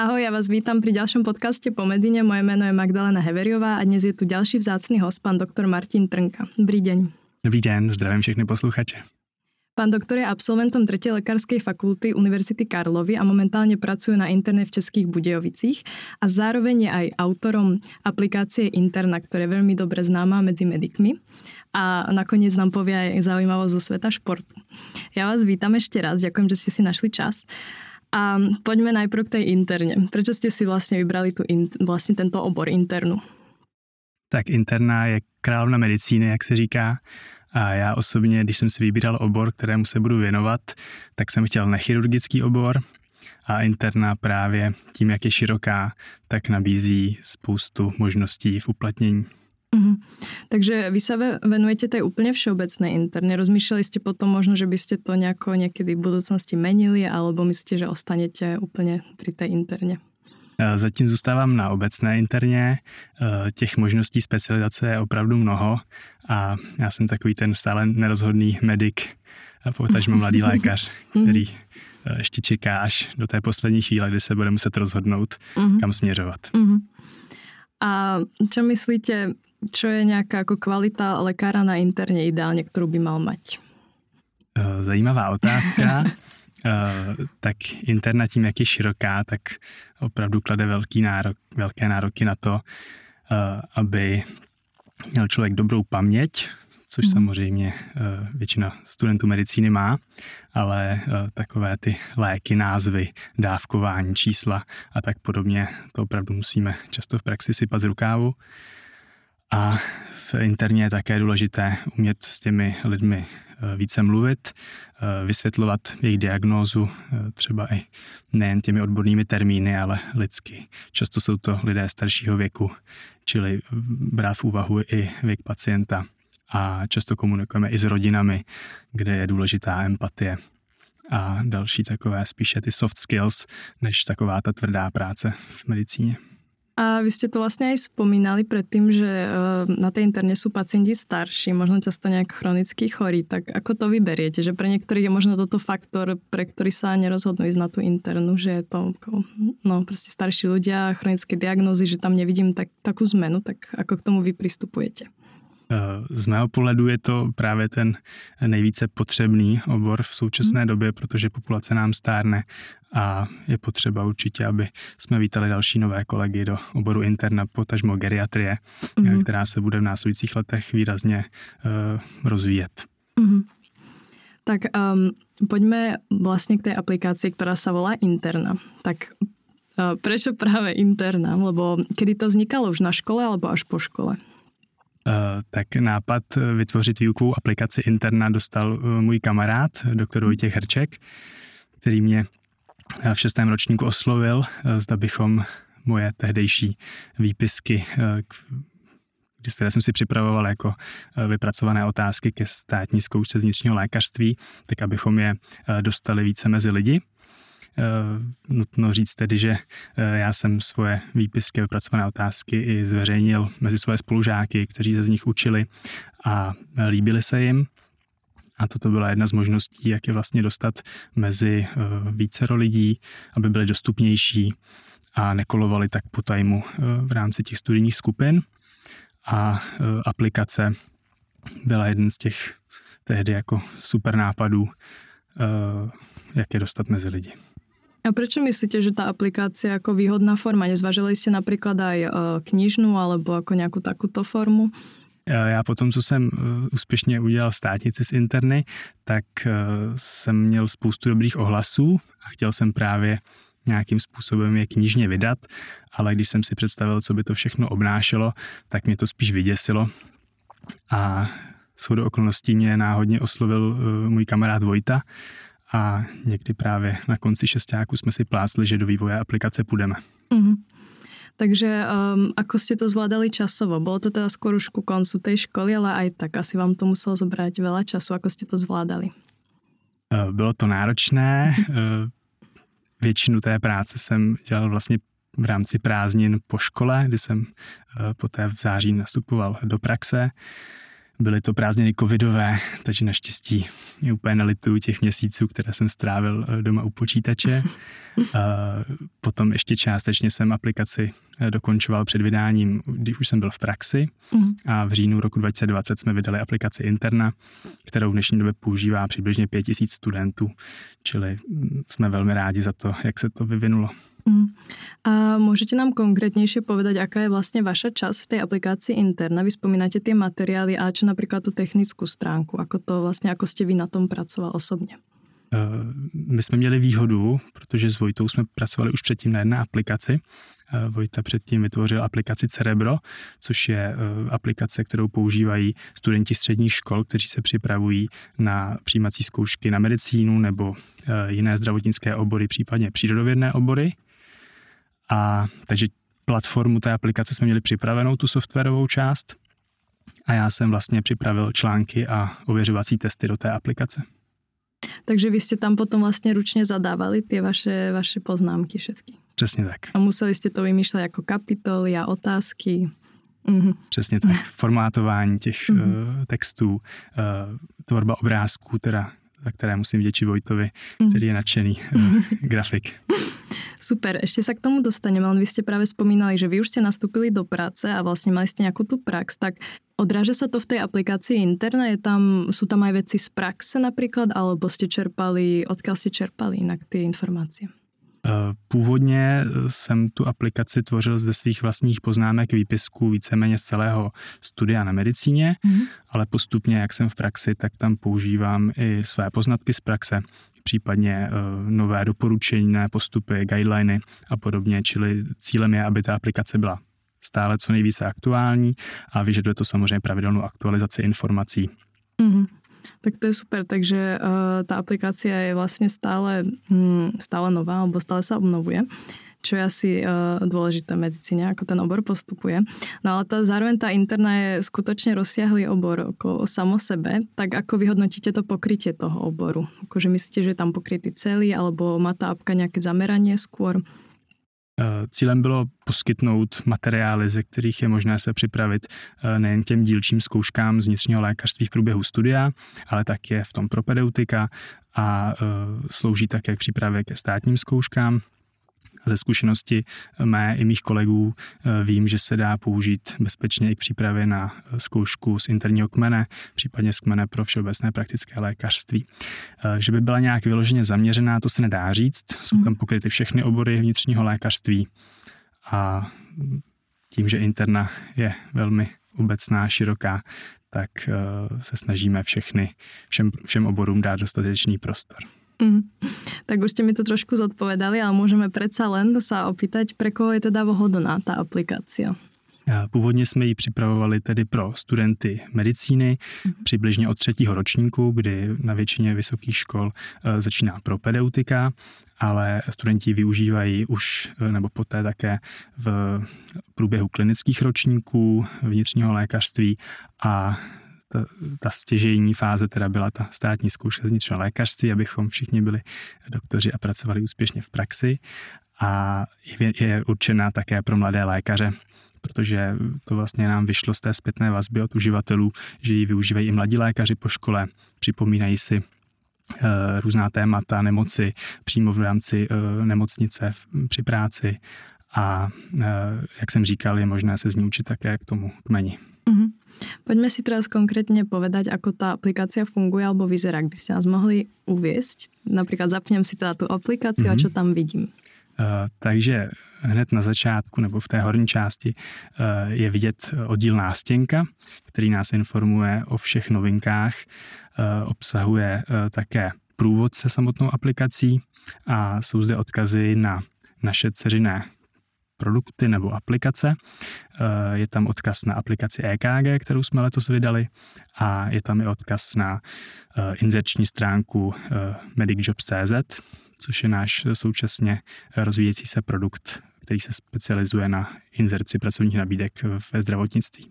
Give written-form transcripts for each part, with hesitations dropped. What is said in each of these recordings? Ahoj, ja vás vítam pri ďalšom podcaste po Medine. Moje meno je Magdalena Heveriová a dnes je tu ďalší vzácny host, pán doktor Martin Trnka. Dobrý deň. Dobrý deň, zdravím všechny posluchače. Pán doktor je absolventom 3. lekárskej fakulty Univerzity Karlovy a momentálne pracuje na Interne v Českých Budějovicích a zároveň je aj autorom aplikácie Interna, ktorá je veľmi dobre známa medzi medikmi. A nakoniec nám povie aj zaujímavosť zo sveta športu. Ja vás vítam ešte raz, ďakujem, že ste si našli čas. A poďme najprv k tej interne. Prečo ste si vlastne vybrali vlastně tento obor internu? Tak interna je královna medicíny, jak se říká. A já osobně, když jsem si vybíral obor, kterému se budu věnovat, tak jsem chtěl nechirurgický obor. A interna právě tím, jak je široká, tak nabízí spoustu možností v uplatnění. Mm-hmm. Takže vy sa venujete tej úplne všeobecnej interne. Rozmýšľali ste potom možno, že by ste to nejako niekedy v budúcnosti menili, alebo myslíte, že ostanete úplne pri tej interne? Zatím zůstávám na obecné interně. Těch možností specializace je opravdu mnoho a já jsem takový ten stále nerozhodný medik, potažmo mladý lékař, který ještě čeká až do té poslední chvíle, kdy se bude muset rozhodnout, kam směřovat. A čo myslíte, čo je nějaká jako kvalita lékaře na interně ideálně, kterou by mal mať? Zajímavá otázka. Tak interna tím, jak je široká, tak opravdu klade velké nároky na to, aby měl člověk dobrou paměť, což samozřejmě většina studentů medicíny má, ale takové ty léky, názvy, dávkování, čísla a tak podobně, to opravdu musíme často v praxi sypat z rukávu. A v interně je také důležité umět s těmi lidmi více mluvit, vysvětlovat jejich diagnózu, třeba i nejen těmi odbornými termíny, ale lidsky. Často jsou to lidé staršího věku, čili brát v úvahu i věk pacienta. A často komunikujeme i s rodinami, kde je důležitá empatie a další takové spíše ty soft skills, než taková ta tvrdá práce v medicíně. A vy ste to vlastne aj spomínali predtým, že na tej interne sú pacienti starší, možno často nejak chronicky chorí, tak ako to vyberiete? Že pre niektorých je možno toto faktor, pre ktorý sa nerozhodnú ísť na tú internu, že je to proste starší ľudia, chronické diagnózy, že tam nevidím takú zmenu, tak ako k tomu vy pristupujete? Z mého pohledu je to právě ten nejvíce potřebný obor v současné době, protože populace nám stárne a je potřeba určitě, aby jsme vítali další nové kolegy do oboru interna, potažmo geriatrie, která se bude v následujících letech výrazně rozvíjet. Tak pojďme vlastně k té aplikaci, která se volá Interna. Tak prečo právě Interna? Lebo kedy to vznikalo, už na škole alebo až po škole? Tak nápad vytvořit výukovou aplikaci Interna dostal můj kamarád, doktor Vojtěch Hrček, který mě v 6. ročníku oslovil, zda bychom moje tehdejší výpisky, které jsem si připravoval jako vypracované otázky ke státní zkoušce z vnitřního lékařství, tak abychom je dostali více mezi lidi. Nutno říct tedy, že já jsem svoje výpisky, vypracované otázky i zveřejnil mezi svoje spolužáky, kteří se z nich učili a líbili se jim. A toto byla jedna z možností, jak je vlastně dostat mezi vícero lidí, aby byly dostupnější a nekolovali tak po tajmu v rámci těch studijních skupin. A aplikace byla jeden z těch tehdy jako super nápadů, jak je dostat mezi lidi. A prečo myslíte, že tá aplikácia je ako výhodná forma? Nezvažili ste napríklad aj knižnú alebo ako nejakú takúto formu? Já potom, co jsem úspěšně udělal státnici z interny, tak jsem měl spoustu dobrých ohlasů a chtěl jsem právě nějakým způsobem je knižně vydat, ale když jsem si představil, co by to všechno obnášelo, tak mě to spíš vyděsilo. A shodou okolností mě náhodně oslovil můj kamarád Vojta, a někdy právě na konci šestáku jsme si plácli, že do vývoje aplikace půjdeme. Takže ako ste to zvládali časovo? Bolo to teda skôr už ku koncu tej školy, ale aj tak asi vám to muselo zobrať veľa času. Ako ste to zvládali? Bylo to náročné. Většinu té práce jsem dělal vlastně v rámci prázdnin po škole, kdy jsem poté v září nastupoval do praxe. Byly to prázdniny covidové, takže naštěstí úplně nelituju těch měsíců, které jsem strávil doma u počítače. Potom ještě částečně jsem aplikaci dokončoval před vydáním, když už jsem byl v praxi. A v říjnu roku 2020 jsme vydali aplikaci Interna, kterou v dnešní době používá přibližně 5000 studentů, čili jsme velmi rádi za to, jak se to vyvinulo. A môžete nám konkrétnejšie povedať, aká je vlastne vaša časť v tej aplikácii Interna? Vy spomínate tie materiály a čo napríklad tú technickú stránku, ako ste vy na tom pracoval osobne? My jsme měli výhodu, protože s Vojtou jsme pracovali už předtím na jedné aplikaci. Vojta předtím vytvořil aplikaci Cerebro, což je aplikace, kterou používají studenti středních škol, kteří se připravují na přijímací zkoušky na medicínu nebo jiné zdravotnické obory, případně přírodovědné obory. A takže platformu té aplikace jsme měli připravenou, tu softwarovou část. A já jsem vlastně připravil články a ověřovací testy do té aplikace. Takže vy ste tam potom vlastne ručne zadávali tie vaše poznámky všetky. Přesně tak. A museli ste to vymýšľať ako kapitoly a otázky. Přesně tak. Formátování těch textů, tvorba obrázků, teda, za které musím vděčit Vojtovi, který je nadšený grafik. Super, ešte sa k tomu dostaneme, len vy ste práve spomínali, že vy už ste nastúpili do práce a vlastne mali ste nejakú tú prax, tak odráža sa to v tej aplikácii Interna, sú tam aj veci z praxe napríklad, alebo ste čerpali, odkiaľ ste čerpali inak tie informácie? Původně jsem tu aplikaci tvořil ze svých vlastních poznámek, výpisků víceméně z celého studia na medicíně, ale postupně, jak jsem v praxi, tak tam používám i své poznatky z praxe, případně nové doporučení, postupy, guideliny a podobně, čili cílem je, aby ta aplikace byla stále co nejvíce aktuální a vyžaduje to samozřejmě pravidelnou aktualizaci informací. Tak to je super, takže tá aplikácia je vlastne stále nová, alebo stále sa obnovuje, čo je asi dôležité v medicíne, ako ten obor postupuje. No ale zároveň tá Interna je skutočne rozsiahlý obor ako samo sebe, tak ako vyhodnotíte to pokrytie toho oboru? Akože myslíte, že je tam pokrytý celý, alebo má tá apka nejaké zameranie skôr? Cílem bylo poskytnout materiály, ze kterých je možné se připravit nejen těm dílčím zkouškám z vnitřního lékařství v průběhu studia, ale také v tom propedeutika a slouží také k přípravě ke státním zkouškám. Ze zkušenosti mé i mých kolegů vím, že se dá použít bezpečně i k přípravě na zkoušku z interního kmene, případně z kmene pro všeobecné praktické lékařství. Že by byla nějak vyloženě zaměřená, to se nedá říct. Jsou tam pokryty všechny obory vnitřního lékařství a tím, že Interna je velmi obecná, široká, tak se snažíme všem oborům dát dostatečný prostor. Tak už ste mi to trošku zodpovedali, ale môžeme predsa len sa opýtať, pre koho je teda vhodná tá aplikácia? Původně jsme ji připravovali tedy pro studenty medicíny přibližně od 3. ročníku, kdy na většině vysokých škol začíná propedeutika, ale studenti využívají už nebo poté také v průběhu klinických ročníků vnitřního lékařství a ta stěžejní fáze teda byla ta státní zkouška z vnitřního lékařství, abychom všichni byli doktoři a pracovali úspěšně v praxi. A je určená také pro mladé lékaře, protože to vlastně nám vyšlo z té zpětné vazby od uživatelů, že ji využívají i mladí lékaři po škole, připomínají si různá témata, nemoci přímo v rámci nemocnice při práci a jak jsem říkal, je možné se z ní učit také k tomu kmeni. Poďme si teraz konkrétne povedať, ako tá aplikácia funguje alebo vyzerá. Ak by ste nás mohli uviesť, napríklad zapnem si teda tú aplikáciu a čo tam vidím. Takže hned na začátku nebo v té horní části je vidět oddílná stěnka, který nás informuje o všech novinkách, obsahuje také průvodce samotnou aplikací a jsou zde odkazy na naše dceřiné produkty nebo aplikace. Je tam odkaz na aplikaci EKG, kterou jsme letos vydali a je tam i odkaz na inzerční stránku MedicJobs.cz, což je náš současně rozvíjející se produkt, který se specializuje na inzerci pracovních nabídek ve zdravotnictví.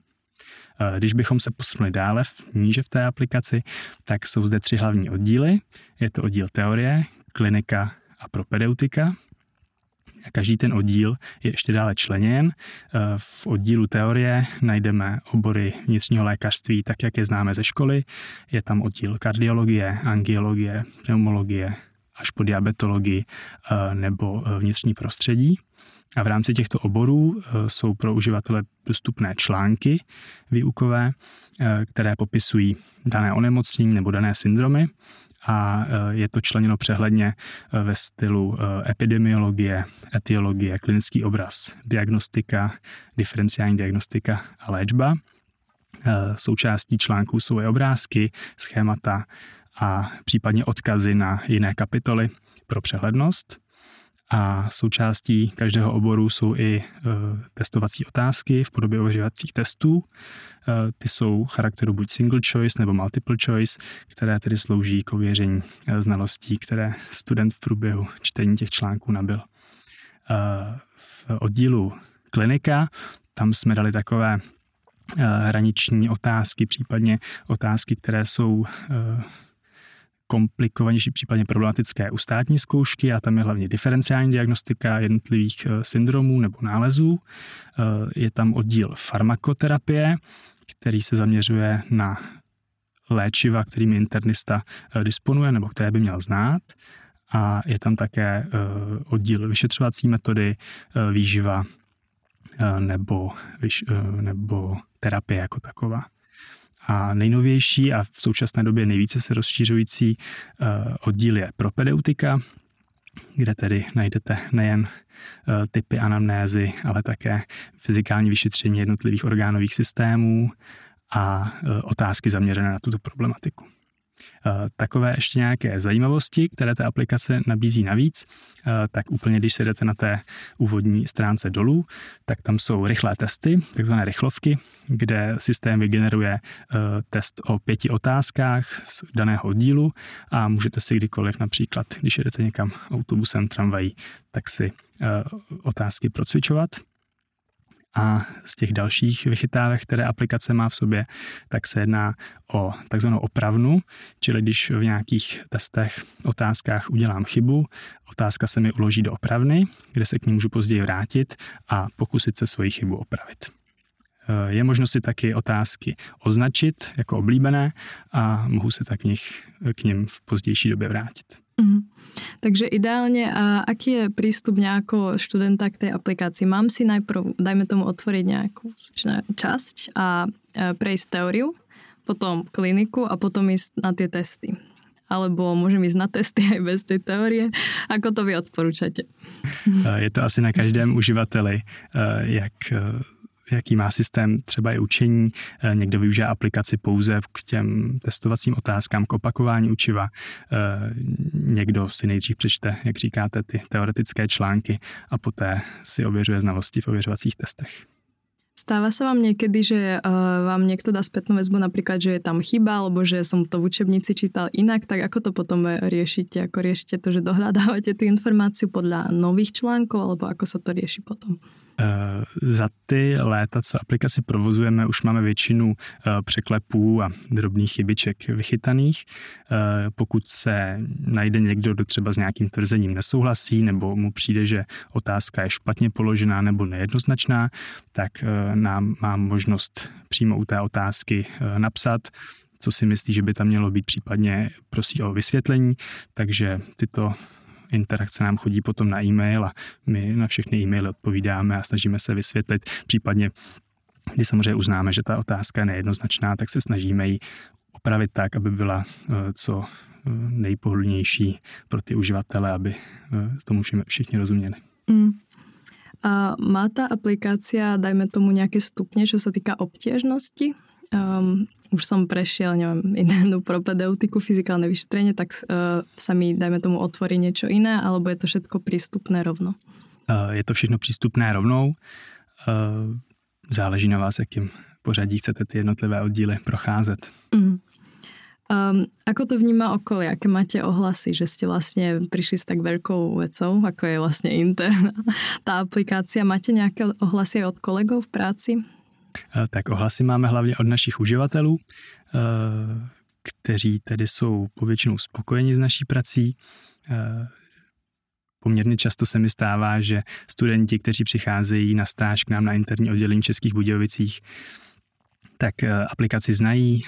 Když bychom se posunuli dále níže v té aplikaci, tak jsou zde 3 hlavní oddíly. Je to oddíl teorie, klinika a propedeutika. A každý ten oddíl je ještě dále členěn. V oddílu teorie najdeme obory vnitřního lékařství, tak jak je známe ze školy. Je tam oddíl kardiologie, angiologie, pneumologie, až po diabetologii nebo vnitřní prostředí. A v rámci těchto oborů jsou pro uživatele dostupné články výukové, které popisují dané onemocnění nebo dané syndromy. A je to členěno přehledně ve stylu epidemiologie, etiologie, klinický obraz, diagnostika, diferenciální diagnostika a léčba. Součástí článků jsou i obrázky, schémata a případně odkazy na jiné kapitoly pro přehlednost. A součástí každého oboru jsou i testovací otázky v podobě ověřovacích testů. Ty jsou charakteru buď single choice nebo multiple choice, které tedy slouží k ověření znalostí, které student v průběhu čtení těch článků nabyl. V oddílu klinika tam jsme dali takové hraniční otázky, případně otázky, které jsou komplikovanější, případně problematické u státní zkoušky, a tam je hlavně diferenciální diagnostika jednotlivých syndromů nebo nálezů. Je tam oddíl farmakoterapie, který se zaměřuje na léčiva, kterými internista disponuje nebo které by měl znát. A je tam také oddíl vyšetřovací metody, výživa nebo terapie jako taková. A nejnovější a v současné době nejvíce se rozšířující oddíl je propedeutika, kde tedy najdete nejen typy anamnézy, ale také fyzikální vyšetření jednotlivých orgánových systémů a otázky zaměřené na tuto problematiku. Takové ještě nějaké zajímavosti, které ta aplikace nabízí navíc, tak úplně když se jdete na té úvodní stránce dolů, tak tam jsou rychlé testy, takzvané rychlovky, kde systém vygeneruje test o 5 otázkách z daného oddílu a můžete si kdykoliv, například když jedete někam autobusem, tramvají, tak si otázky procvičovat. A z těch dalších vychytávek, které aplikace má v sobě, tak se jedná o takzvanou opravnu, čili když v nějakých testech, otázkách udělám chybu, otázka se mi uloží do opravny, kde se k ní můžu později vrátit a pokusit se svoji chybu opravit. Je možno si taky otázky označit jako oblíbené a mohu se tak k nim v pozdější době vrátit. Mm. Takže ideálne, a aký je prístup nejako študenta k tej aplikácii? Mám si najprv, dajme tomu, otvoriť nejakú časť a prejsť teóriu, potom kliniku a potom ísť na tie testy. Alebo môžem ísť na testy aj bez tej teórie. Ako to vy odporúčate? Je to asi na každém uživateli, jaký má systém třeba i učení. Někdo využívá aplikaci pouze k těm testovacím otázkám, k opakování učiva. Někdo si nejdřív přečte, jak říkáte, ty teoretické články a poté si ověřuje znalosti v ověřovacích testech. Stáva sa vám niekedy, že vám niekto dá spätnú väzbu, napríklad, že je tam chyba, alebo že som to v učebnici čítal inak, tak ako to potom riešite? Ako riešite to, že dohľadávate tú informáciu podľa nových článkov, alebo ako sa to rieši potom? Za ty léta, co aplikaci provozujeme, už máme většinu překlepů a drobných chybiček vychytaných. Pokud se najde někdo, kdo třeba s nějakým tvrzením nesouhlasí, nebo mu přijde, že otázka je špatně položená nebo nejednoznačná, tak nám má možnost přímo u té otázky napsat, co si myslí, že by tam mělo být, případně prosí o vysvětlení, takže tyto interakce nám chodí potom na e-mail a my na všechny e-maily odpovídáme a snažíme se vysvětlit, případně když samozřejmě uznáme, že ta otázka je nejednoznačná, tak se snažíme ji opravit tak, aby byla co nejpohodlnější pro ty uživatele, aby tomu všichni rozuměli. Má ta aplikácia, dajme tomu, nějaké stupně, čo se týká obtěžnosti? Už som prešiel, neviem, inú propedeutiku, fyzikálne vyšetrenie, tak sa mi, dajme tomu, otvorí niečo iné, alebo je to všetko prístupné rovno? Je to všechno přístupné rovnou. Záleží na vás, jakým pořadí chcete ty jednotlivé oddíly procházet. Ako to vníma okolie? Aké máte ohlasy, že ste vlastne prišli s tak veľkou vecou, ako je vlastne Interna tá aplikácia? Máte nejaké ohlasy od kolegov v práci? Tak ohlasy máme hlavně od našich uživatelů, kteří tedy jsou povětšinou spokojeni s naší prací. Poměrně často se mi stává, že studenti, kteří přicházejí na stáž k nám na interní oddělení v Českých Budějovicích, tak aplikaci znají,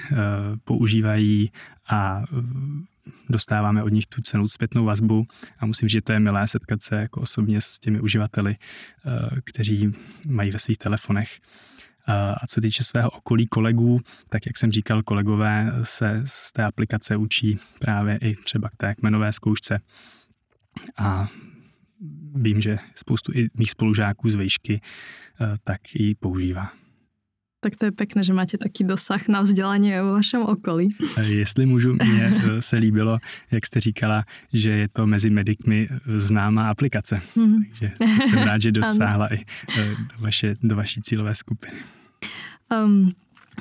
používají a dostáváme od nich tu celou zpětnou vazbu a musím říct, že to je milé setkat se jako osobně s těmi uživateli, kteří mají ve svých telefonech. A co týče svého okolí kolegů, tak jak jsem říkal, kolegové se z té aplikace učí právě i třeba k té kmenové zkoušce a vím, že spoustu i mých spolužáků z vejšky tak ji používá. Tak to je pekné, že máte taký dosah na vzdělání ve vašem okolí. Jestli můžu, mně se líbilo, jak jste říkala, že je to mezi medikmi známá aplikace. Mm-hmm. Takže jsem rád, že dosáhla i do vaší cílové skupiny.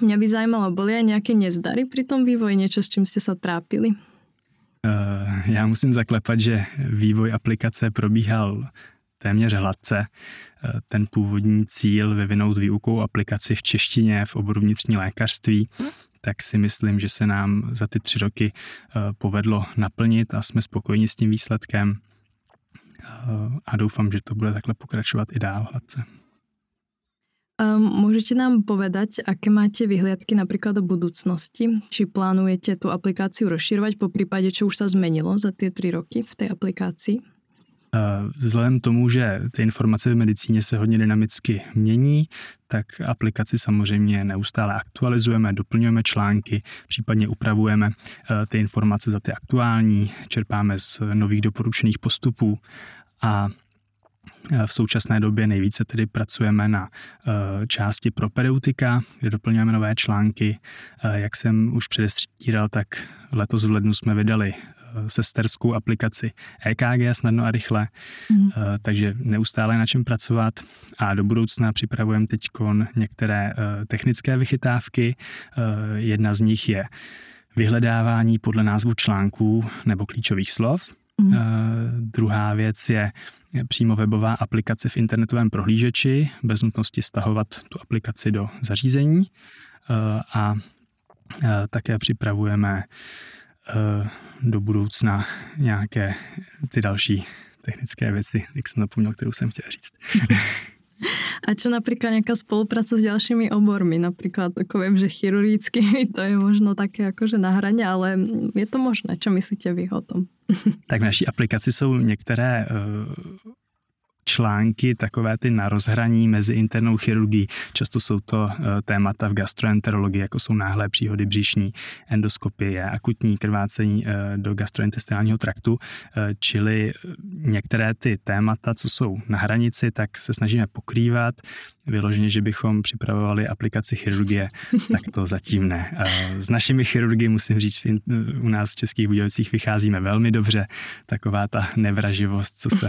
Mě by zajímalo, byly aj nějaké nezdary při tom vývoji, něco, s čím jste se trápili? Já musím zaklepat, že vývoj aplikace probíhal téměř hladce. Ten původní cíl vyvinout výukovou aplikaci v češtině v oboru vnitřní lékařství, tak si myslím, že se nám za ty 3 roky povedlo naplnit a jsme spokojeni s tím výsledkem a doufám, že to bude takhle pokračovat i dál hladce. Můžete nám povedať, aké máte vyhliadky například do budoucnosti? Či plánujete tu aplikaci rozširovat, po případě, čo už se změnilo za ty 3 roky v té aplikaci? Vzhledem tomu, že ty informace v medicíně se hodně dynamicky mění, tak aplikaci samozřejmě neustále aktualizujeme, doplňujeme články, případně upravujeme ty informace za ty aktuální, čerpáme z nových doporučených postupů a v současné době nejvíce tedy pracujeme na části propedeutika, kde doplňujeme nové články. Jak jsem už předestíral, tak letos v lednu jsme vydali sesterskou aplikaci EKG snadno a rychle, takže neustále na čem pracovat a do budoucna připravujeme teďkon některé technické vychytávky. Jedna z nich je vyhledávání podle názvu článků nebo klíčových slov. Druhá věc je přímo webová aplikace v internetovém prohlížeči, bez nutnosti stahovat tu aplikaci do zařízení a také připravujeme do budoucna nějaké ty další technické věci, jak jsem napomněl, kterou jsem chtěl říct. A čo například nějaká spolupráce s dalšími obormi, například jako vím, že chirurgicky to je možno také jakože na hraně, ale je to možné, čo myslíte vy o tom? Tak v naší aplikaci jsou některé články, takové ty na rozhraní mezi internou chirurgií. Často jsou to témata v gastroenterologii, jako jsou náhlé příhody břišní, endoskopie, akutní krvácení do gastrointestinálního traktu, čili některé ty témata, co jsou na hranici, tak se snažíme pokrývat. Vyloženě, že bychom připravovali aplikaci chirurgie, tak to zatím ne. S našimi chirurgy, musím říct, u nás v Českých Budějovicích vycházíme velmi dobře. Taková ta nevraživost, co se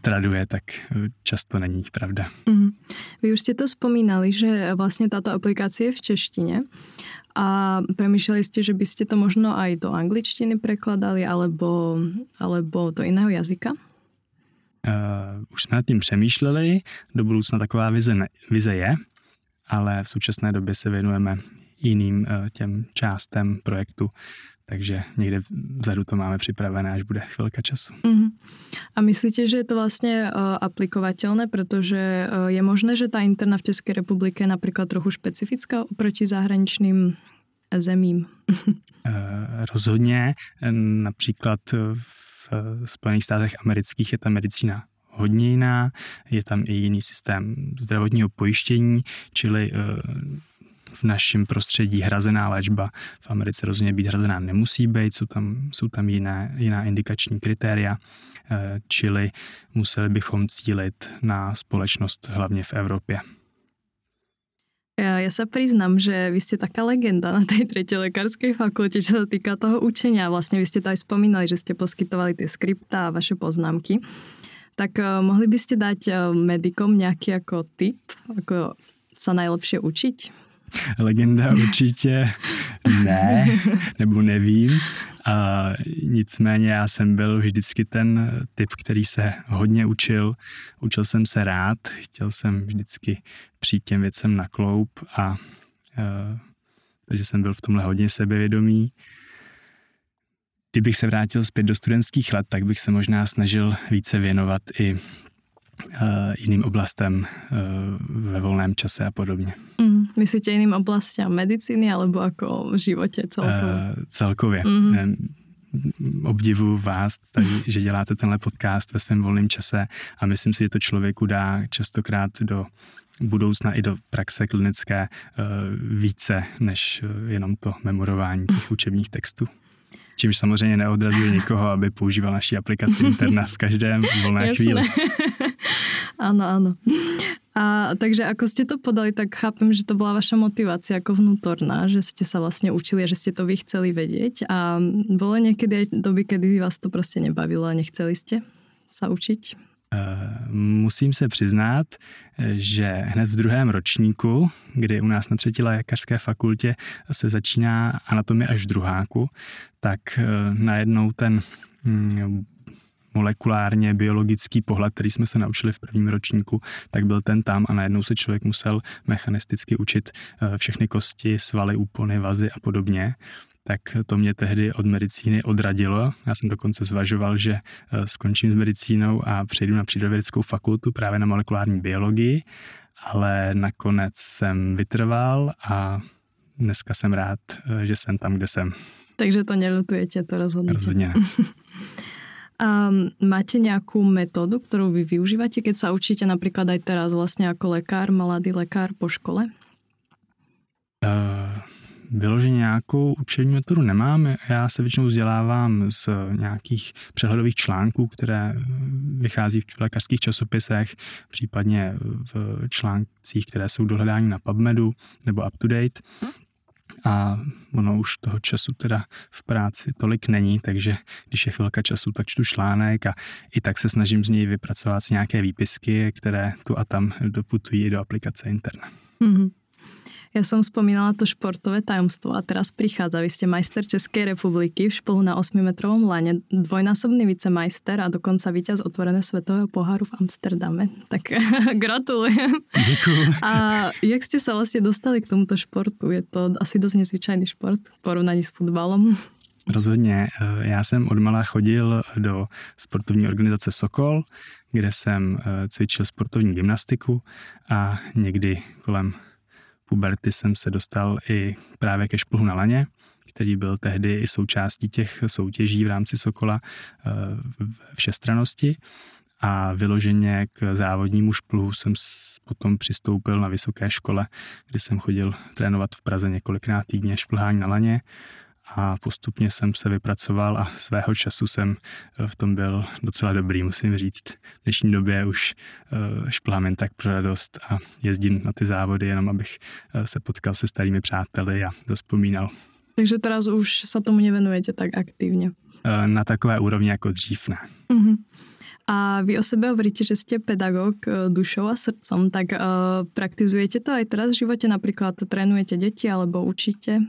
traduje, tak často není pravda. Mm. Vy už jste to vzpomínali, že vlastně tato aplikace je v češtině a premýšleli jste, že byste to možno aj do angličtiny prekladali alebo do jiného jazyka? Už jsme nad tím přemýšleli, do budoucna taková vize je, ale v současné době se věnujeme jiným těm částem projektu, takže někde vzadu to máme připravené, až bude chvilka času. Uh-huh. A myslíte, že je to vlastně aplikovatelné, protože je možné, že ta interna v České republice je například trochu špecifická oproti zahraničním zemím? Rozhodně, například v Spojených státech amerických je ta medicína hodně jiná, je tam i jiný systém zdravotního pojištění, čili v našem prostředí hrazená léčba v Americe rozhodně být hrazená nemusí být, jsou tam jiná indikační kritéria, čili museli bychom cílit na společnost hlavně v Evropě. Ja sa priznám, že vy ste taká legenda na tej 3. lekárskej fakulte, čo sa týka toho učenia. Vlastne vy ste to aj spomínali, že ste poskytovali tie skripta a vaše poznámky. Tak mohli by ste dať medikom nejaký ako tip, ako sa najlepšie učiť? Legenda určitě ne, nebo nevím. Nicméně já jsem byl vždycky ten typ, který se hodně učil. Učil jsem se rád, chtěl jsem vždycky přijít těm věcem na kloup a takže jsem byl v tomhle hodně sebevědomý. Kdybych se vrátil zpět do studentských let, tak bych se možná snažil více věnovat i jiným oblastem ve volném čase a podobně. Myslíte jiným oblastem medicíny alebo jako v životě celkově? Celkově. Obdivu vás, že děláte tenhle podcast ve svém volném čase a myslím si, že to člověku dá častokrát do budoucna i do praxe klinické více než jenom to memorování těch učebních textů. Čímž samozřejmě neodrazuje nikoho, aby používal naši aplikaci Interna v každém volné chvíli. Ano, ano. A takže ako ste to podali, tak chápem, že to bola vaša motivácia ako vnútorná, že ste sa vlastne učili a že ste to vy chceli vedieť. A bolo niekedy aj doby, kedy vás to proste nebavilo a nechceli ste sa učiť? Musím se přiznat, že hned v druhém ročníku, kdy u nás na třetí lékařské fakultě se začíná anatomie až v druháku, tak najednou ten molekulárně biologický pohled, který jsme se naučili v prvním ročníku, tak byl ten tam a najednou se člověk musel mechanisticky učit všechny kosti, svaly, úpony, vazy a podobně. Tak to mě tehdy od medicíny odradilo. Já jsem dokonce zvažoval, že skončím s medicínou a přejdu na přírodovědeckou fakultu právě na molekulární biologii, ale nakonec jsem vytrval a dneska jsem rád, že jsem tam, kde jsem. Takže to nelutujete, to rozhodně. Rozhodně ne. Máte nějakou metodu, kterou vy využíváte, keď sa učíte například aj teraz vlastně jako lekár, mladý lekár po škole? Bylo, že nějakou učební metodu nemám. Já se většinou vzdělávám z nějakých přehledových článků, které vychází v lékařských časopisech, případně v článcích, které jsou dohledání na PubMedu nebo UpToDate. A ono už toho času teda v práci tolik není, takže když je chvilka času, tak čtu článek a i tak se snažím z něj vypracovat nějaké výpisky, které tu a tam doputují do aplikace Interna. Mm-hmm. Ja som spomínala to športové tajomstvo a teraz prichádza. Vy ste majster Českej republiky v šplhu na 8-metrovom lane, dvojnásobný vicemajster a dokonca víťaz otvorené svetového poháru v Amsterdame. Tak gratulujem. Ďakujem. A jak ste sa vlastne dostali k tomuto športu? Je to asi dosť nezvyčajný šport v porovnaní s futbalom. Rozhodně. Já jsem odmala chodil do sportovní organizace Sokol, kde jsem cvičil sportovní gymnastiku a někdy kolem puberty jsem se dostal i právě ke šplhu na laně, který byl tehdy i součástí těch soutěží v rámci Sokola v všestrannosti a vyloženě k závodnímu šplhu jsem potom přistoupil na vysoké škole, kdy jsem chodil trénovat v Praze několikrát týdně šplhání na laně a postupně jsem se vypracoval a svého času jsem v tom byl docela dobrý, musím říct. V dnešní době už šplhám jen tak pro radost a jezdím na ty závody, jenom abych se potkal se starými přáteli a zaspomínal. Takže teraz už se tomu nevenujete tak aktivně? Na takové úrovni jako dřív ne. Uh-huh. A vy o sebe hovoríte, že ste pedagog dušou a srdcom, tak praktizujete to aj teraz v živote? Napríklad trénujete deti alebo učíte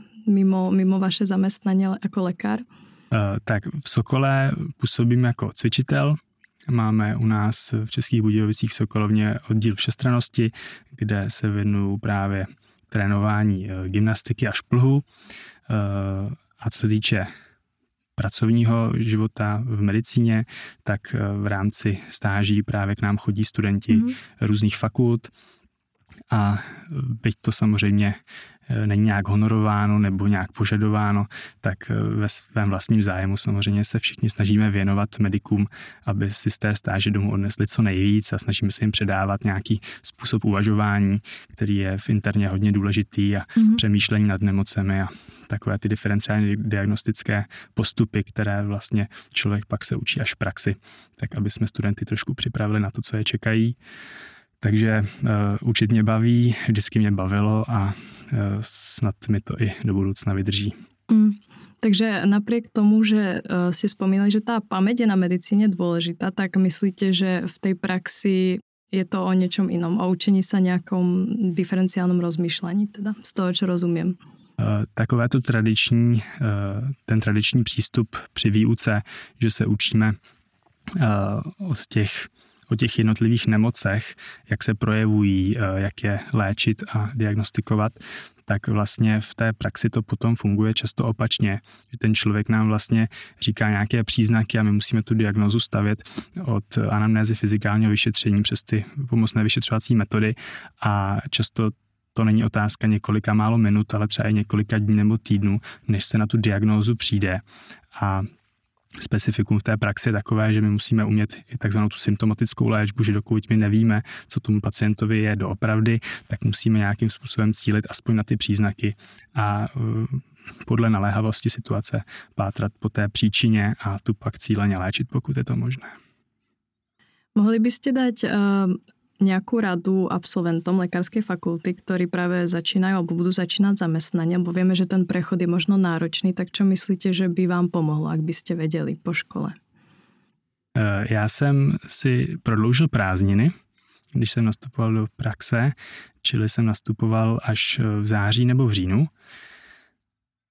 mimo vaše zaměstnání jako lékař? Tak v Sokole působím jako cvičitel. Máme u nás v Českých Budějovicích v Sokolovně oddíl všestrannosti, kde se věnuju právě trénování gymnastiky a šplhu. A co se týče pracovního života v medicíně, tak v rámci stáží právě k nám chodí studenti různých fakult. A byť to samozřejmě není nějak honorováno nebo nějak požadováno, tak ve svém vlastním zájmu samozřejmě se všichni snažíme věnovat medikům, aby si z té stáže domů odnesli co nejvíc a snažíme se jim předávat nějaký způsob uvažování, který je v interně hodně důležitý a přemýšlení nad nemocemi a takové ty diferenciální diagnostické postupy, které vlastně člověk pak se učí až v praxi, tak aby jsme studenty trošku připravili na to, co je čekají. Takže učit mě baví, vždycky mě bavilo a snad mi to i do budoucna vydrží. Takže napriek tomu, že si spomínali, že tá pamäť je na medicíne dôležitá, tak myslíte, že v tej praxi je to o niečom inom, o učení sa nejakom diferenciálnom rozmýšlení, teda z toho, čo rozumiem? Takovéto tradiční přístup při výuce, že se učíme od těch o těch jednotlivých nemocech, jak se projevují, jak je léčit a diagnostikovat, tak vlastně v té praxi to potom funguje často opačně. Ten člověk nám vlastně říká nějaké příznaky a my musíme tu diagnózu stavět od anamnézy fyzikálního vyšetření přes ty pomocné vyšetřovací metody a často to není otázka několika málo minut, ale třeba i několika dní nebo týdnů, než se na tu diagnózu přijde. A specifikum v té praxi je takové, že my musíme umět i takzvanou tu symptomatickou léčbu, že dokud my nevíme, co tomu pacientovi je doopravdy, tak musíme nějakým způsobem cílit aspoň na ty příznaky a podle naléhavosti situace pátrat po té příčině a tu pak cíleně léčit, pokud je to možné. Mohli byste dát nejakú radu absolventom lekárskej fakulty, ktorí práve začínajú alebo budú začínať zamestnanie, bo vieme, že ten prechod je možno náročný, tak čo myslíte, že by vám pomohlo, ak by ste vedeli po škole? Já jsem si prodloužil prázdniny, když jsem nastupoval do praxe, čili jsem nastupoval až v září nebo v říjnu.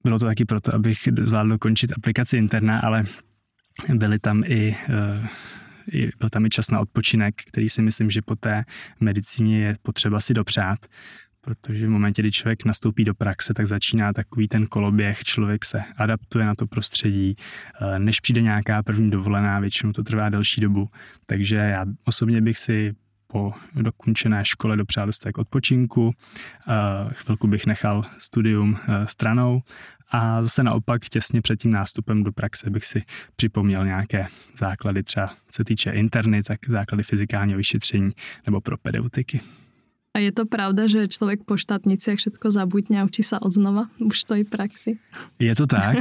Bylo to taky proto, abych zvládl dokončit aplikaci Interna, ale byly tam byl tam i čas na odpočinek, který si myslím, že po té medicíně je potřeba si dopřát, protože v momentě, kdy člověk nastoupí do praxe, tak začíná takový ten koloběh, člověk se adaptuje na to prostředí, než přijde nějaká první dovolená, většinou to trvá delší dobu, takže já osobně bych si po dokončené škole dopřál dostatek odpočinku, chvilku bych nechal studium stranou a zase naopak těsně před tím nástupem do praxe bych si připomněl nějaké základy, třeba co se týče interny, tak základy fyzikálního vyšetření nebo propedeutiky. A je to pravda, že člověk po štátnicích všechno zabudne a učí se odznova? Už to i praxi? Je to tak.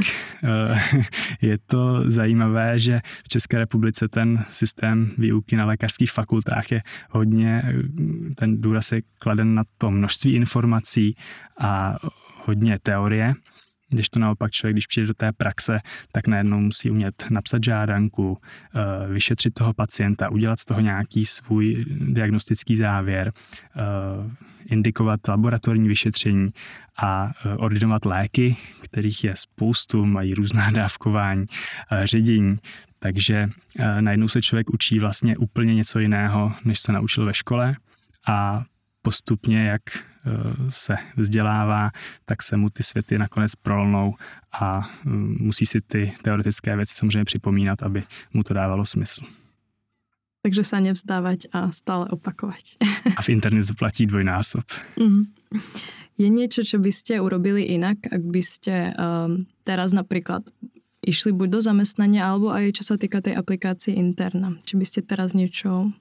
Je to zajímavé, že v České republice ten systém výuky na lékařských fakultách je hodně, ten důraz je kladen na to množství informací a hodně teorie. Když to naopak člověk, když přijde do té praxe, tak najednou musí umět napsat žádanku, vyšetřit toho pacienta, udělat z toho nějaký svůj diagnostický závěr, indikovat laboratorní vyšetření a ordinovat léky, kterých je spoustu, mají různá dávkování, ředění. Takže najednou se člověk učí vlastně úplně něco jiného, než se naučil ve škole a postupně, jak se vzdělává, tak se mu ty světy nakonec prolnou a musí si ty teoretické věci samozřejmě připomínat, aby mu to dávalo smysl. Takže se nevzdávat a stále opakovat. A v internetu platí dvojnásob. Je něco, co byste urobili jinak, ak byste teraz například išli buď do zaměstnání, alebo aj čo se týká té aplikace Interna. Či byste teraz něco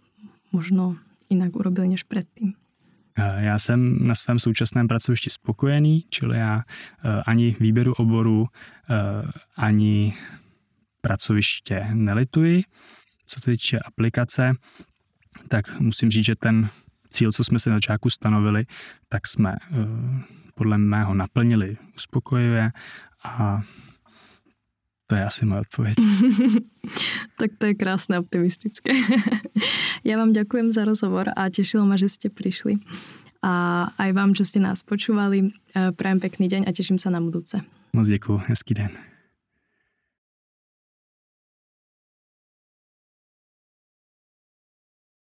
možno jinak urobili než předtím? Já jsem na svém současném pracovišti spokojený, čili já ani výběru oboru, ani pracoviště nelituji. Co se týče aplikace, tak musím říct, že ten cíl, co jsme si na začátku stanovili, tak jsme podle mého naplnili uspokojivě a to je asi moje odpověď. Tak to je krásné, optimistické. Ja vám ďakujem za rozhovor a tešilo ma, že ste prišli. A aj vám, čo ste nás počúvali, prajem pekný deň a teším sa na budúce. Moc děkuji, hezký den.